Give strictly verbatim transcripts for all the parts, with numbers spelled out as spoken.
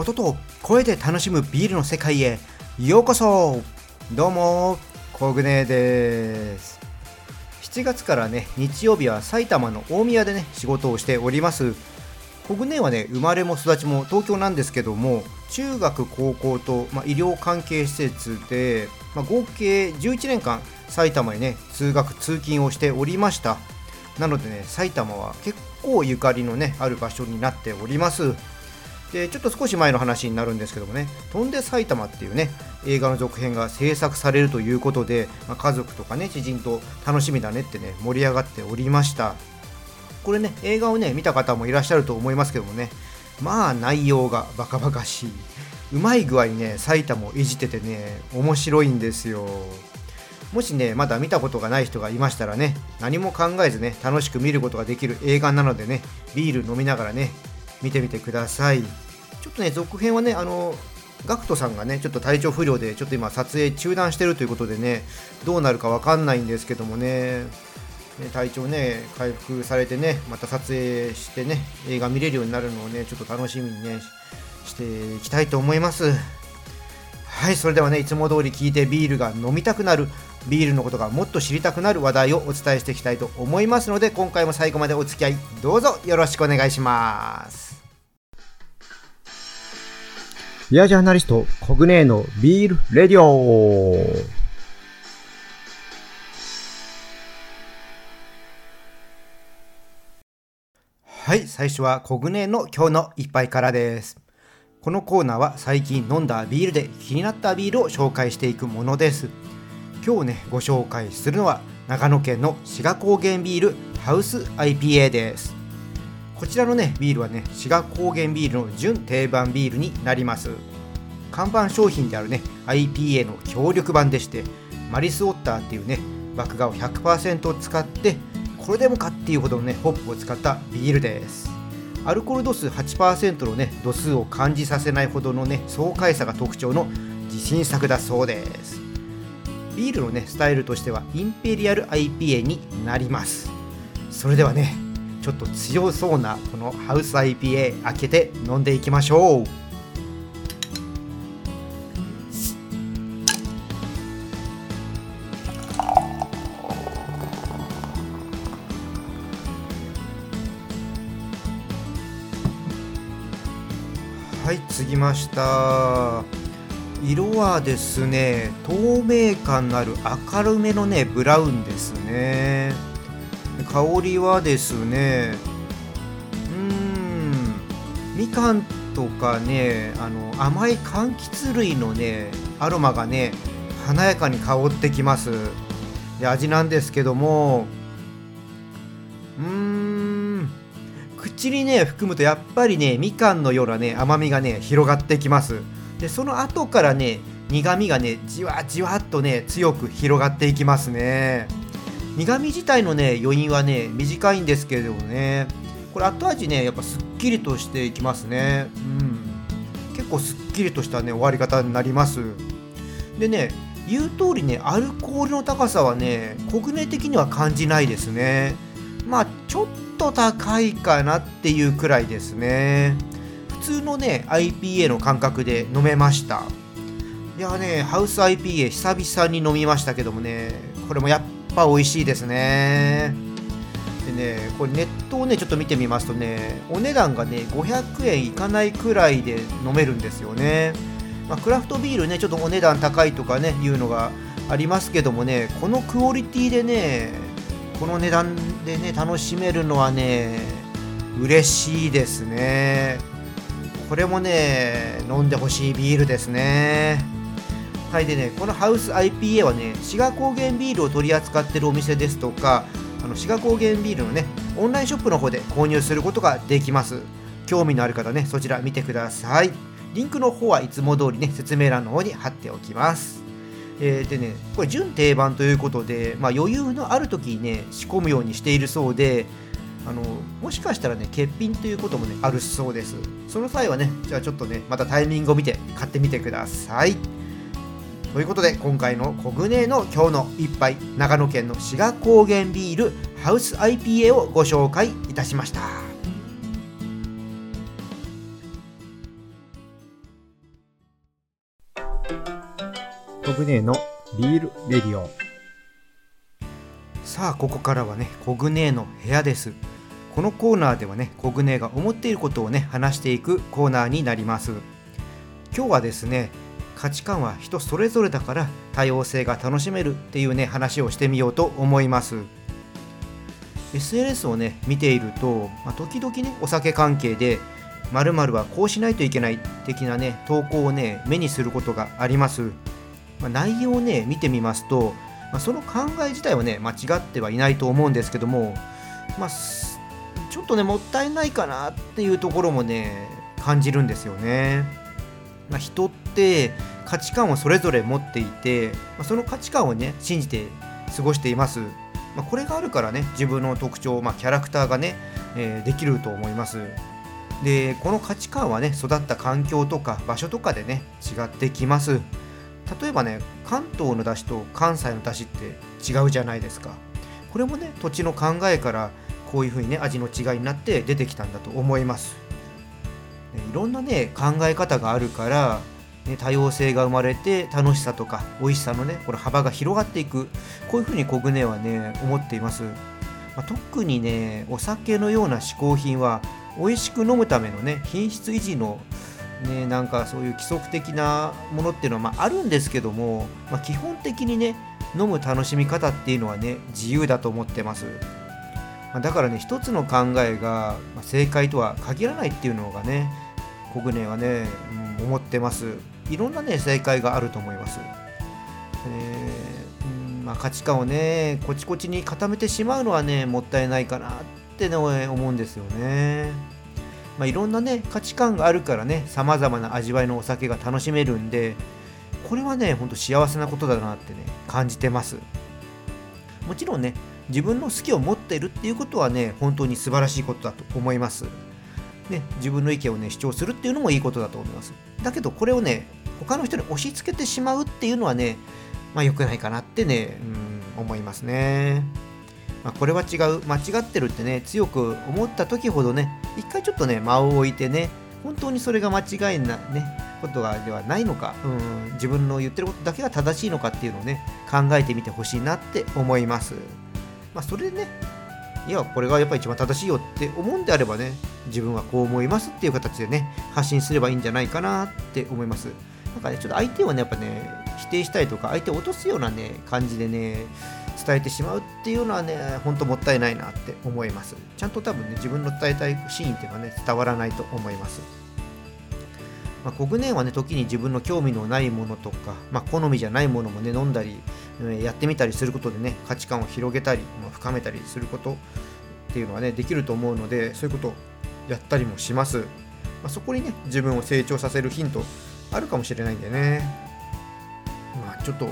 音と声で楽しむビールの世界へようこそ。どうもコグネです。しちがつからね、日曜日は埼玉の大宮でね仕事をしております。コグネはね、生まれも育ちも東京なんですけども、中学高校と、まあ、医療関係施設で、まあ、合計じゅういちねんかん埼玉にね通学通勤をしておりました。なのでね、埼玉は結構ゆかりのねある場所になっております。で、ちょっと少し前の話になるんですけどもね、飛んで埼玉っていうね映画の続編が制作されるということで、まあ、家族とかね知人と楽しみだねってね盛り上がっておりました。これね、映画をね見た方もいらっしゃると思いますけどもね、まあ内容がバカバカしい、うまい具合にね埼玉をいじっててね面白いんですよ。もしねまだ見たことがない人がいましたらね、何も考えずね楽しく見ることができる映画なのでね、ビール飲みながらね見てみてください。ちょっとね、続編はね、あのガクトさんがねちょっと体調不良でちょっと今撮影中断してるということでね、どうなるかわかんないんですけどもね、体調ね回復されてね、また撮影してね映画見れるようになるのをねちょっと楽しみにねしていきたいと思います。はい、それではね、いつも通り聞いてビールが飲みたくなる、ビールのことがもっと知りたくなる話題をお伝えしていきたいと思いますので、今回も最後までお付き合いどうぞよろしくお願いします。ビアジャーナリストコグネのビールレディオ。はい、最初はコグネの今日の一杯からです。このコーナーは最近飲んだビールで気になったビールを紹介していくものです。今日ねご紹介するのは長野県の志賀高原ビールハウス アイピーエー です。こちらのねビールはね志賀高原ビールの準定番ビールになります。看板商品であるね アイピーエー の強力版でして、マリスオッターっていうね麦芽を ひゃくパーセント 使って、これでもかっていうほどのねホップを使ったビールです。アルコール度数 はちパーセント のね度数を感じさせないほどのね爽快さが特徴の自信作だそうです。ビールのねスタイルとしてはインペリアル アイピーエー になります。それではね、ちょっと強そうなこのハウス アイピーエー 開けて飲んでいきましょう。はい、継ぎました。色はですね、透明感のある明るめのねブラウンですね。香りはですね、うーんみかんとかね、あの甘い柑橘類のねアロマがね華やかに香ってきます。で、味なんですけども、うーん口にね含むとやっぱりねみかんのようなね甘みがね広がってきます。で、その後からね苦味がねじわじわっとね強く広がっていきますね。苦味自体のね余韻はね短いんですけれどもね、これ後味ねやっぱすっきりとしていきますね。うん、結構すっきりとしたね終わり方になります。でね、言う通りねアルコールの高さはね国内的には感じないですね。まあちょっと高いかなっていうくらいですね。普通のね アイピーエー の感覚で飲めました。いやね、ハウス アイピーエー 久々に飲みましたけどもね、これもやっぱ美味しいですね。でね、これネットをねちょっと見てみますとね、お値段がねごひゃくえんいかないくらいで飲めるんですよね。まあ、クラフトビールねちょっとお値段高いとかねいうのがありますけどもね、このクオリティでねこの値段でね楽しめるのはね嬉しいですね。これもね飲んでほしいビールですね。はい、でね、このハウス アイピーエー はね志賀高原ビールを取り扱っているお店ですとか、あの志賀高原ビールのねオンラインショップの方で購入することができます。興味のある方ねそちら見てください。リンクの方はいつも通りね説明欄の方に貼っておきます。えー、でね、これ準定番ということで、まあ、余裕のある時にね仕込むようにしているそうで、あのもしかしたらね欠品ということもねあるそうです。その際はね、じゃあちょっとねまたタイミングを見て買ってみてください。ということで、今回のコグネの今日の一杯、長野県の志賀高原ビールハウス アイピーエー をご紹介いたしました。小舟のビールレディオ。さあ、ここからはね、小舟の部屋です。このコーナーではね、小舟が思っていることをね、話していくコーナーになります。今日はですね、価値観は人それぞれだから多様性が楽しめるっていうね、話をしてみようと思います。 エスエヌエス をね、見ていると、まあ、時々ね、お酒関係で〇〇はこうしないといけない的なね、投稿をね、目にすることがあります。まあ、内容をね、見てみますと、まあ、その考え自体はね、間違ってはいないと思うんですけども、まあ、ちょっとね、もったいないかなっていうところもね、感じるんですよね。まあ、人って価値観をそれぞれ持っていて、まあ、その価値観をね、信じて過ごしています。まあ、これがあるからね、自分の特徴、まあ、キャラクターがね、えー、できると思います。で、この価値観はね、育った環境とか場所とかでね、違ってきます。例えばね、関東の出汁と関西の出汁って違うじゃないですか。これもね、土地の考えからこういう風にね、味の違いになって出てきたんだと思います。いろんなね、考え方があるから、ね、多様性が生まれて楽しさとか美味しさのね、これ幅が広がっていく、こういう風に小舟はね、思っています。まあ、特にね、お酒のような嗜好品は美味しく飲むためのね、品質維持のね、なんかそういう規則的なものっていうのはまああるんですけども、まあ、基本的にね、飲む楽しみ方っていうのはね、自由だと思ってます。まあ、だからね、一つの考えが正解とは限らないっていうのがね、小舟はね、うん、思ってます。いろんなね、正解があると思います。えーうんまあ、価値観をね、こちこちに固めてしまうのはね、もったいないかなってね、思うんですよね。まあ、いろんなね、価値観があるからね、さまざまな味わいのお酒が楽しめるんで、これはね、ほんと幸せなことだなってね、感じてます。もちろんね、自分の好きを持っているっていうことはね、本当に素晴らしいことだと思います。ね、自分の意見をね、主張するっていうのもいいことだと思います。だけど、これをね、他の人に押し付けてしまうっていうのはね、まあ良くないかなってね、うん、思いますね。まあ、これは違う、間違ってるってね、強く思った時ほどね、一回ちょっとね、間を置いてね、本当にそれが間違いなね、ことがではないのか、うん、自分の言ってることだけが正しいのかっていうのをね、考えてみてほしいなって思います。まあ、それでね、いや、これがやっぱり一番正しいよって思うんであればね、自分はこう思いますっていう形でね、発信すればいいんじゃないかなって思います。なんかね、ちょっと相手をね、やっぱね、否定したりとか、相手を落とすようなね、感じでね、伝えてしまうっていうのはね、ほんともったいないなって思います。ちゃんと多分ね、自分の伝えたいシーンっていうのはね、伝わらないと思います。まあ、小舟はね、時に自分の興味のないものとか、まあ、好みじゃないものもね、飲んだり、うん、やってみたりすることでね、価値観を広げたり、まあ、深めたりすることっていうのはね、できると思うので、そういうことをやったりもします。まあ、そこにね、自分を成長させるヒントあるかもしれないんでね、まあ、ちょっと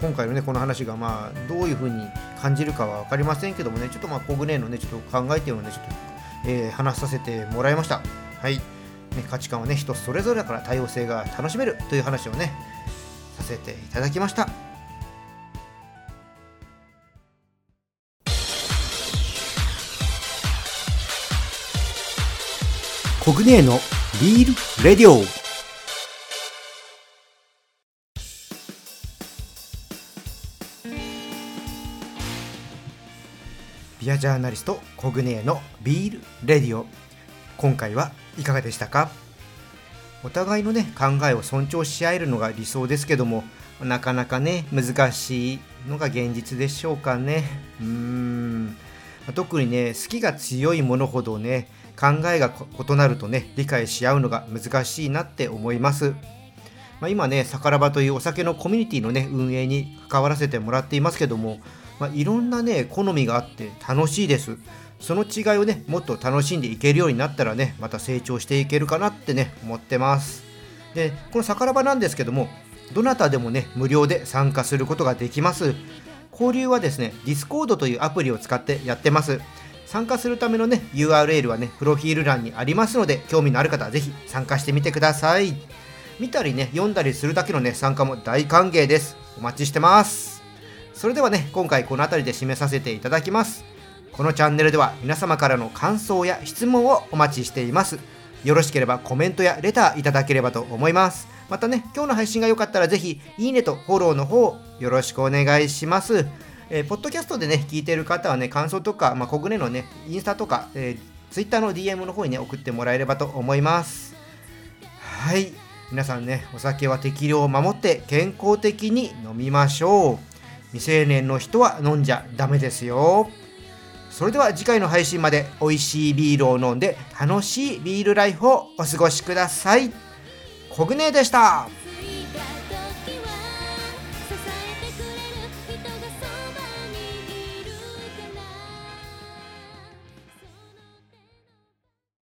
今回のね、この話がまあどういう風に感じるかは分かりませんけどもね、ちょっとまあ小舟のね、ちょっと考えてるので、ちょっと、えー、話させてもらいました。はい、ね、価値観はね、人それぞれだから多様性が楽しめるという話をね、させていただきました。小舟のビールレディオ。ビアジャーナリスト小舟のビールレディオ、今回はいかがでしたか？お互いのね、考えを尊重し合えるのが理想ですけども、なかなかね、難しいのが現実でしょうかね。うーん特にね、好きが強いものほどね、考えが異なるとね、理解し合うのが難しいなって思います。まあ、今ね、さからばというお酒のコミュニティのね、運営に関わらせてもらっていますけども、まあ、いろんなね、好みがあって楽しいです。その違いをね、もっと楽しんでいけるようになったらね、また成長していけるかなってね、思ってます。で、このさからばなんですけども、どなたでもね、無料で参加することができます。交流はですね、ディスコード というアプリを使ってやってます。参加するためのね、 ユーアールエル はね、プロフィール欄にありますので、興味のある方はぜひ参加してみてください。見たりね、読んだりするだけのね、参加も大歓迎です。お待ちしてます。それではね、今回この辺りで締めさせていただきます。このチャンネルでは皆様からの感想や質問をお待ちしています。よろしければコメントやレターいただければと思います。またね、今日の配信が良かったらぜひいいねとフォローの方よろしくお願いします。えー、ポッドキャストでね聞いてる方はね、感想とか、まあ、小暮のねインスタとか、えー、Twitter の ディーエム の方にね送ってもらえればと思います。はい、皆さんね、お酒は適量を守って健康的に飲みましょう。未成年の人は飲んじゃダメですよ。それでは次回の配信まで美味しいビールを飲んで楽しいビールライフをお過ごしください。コグネでした。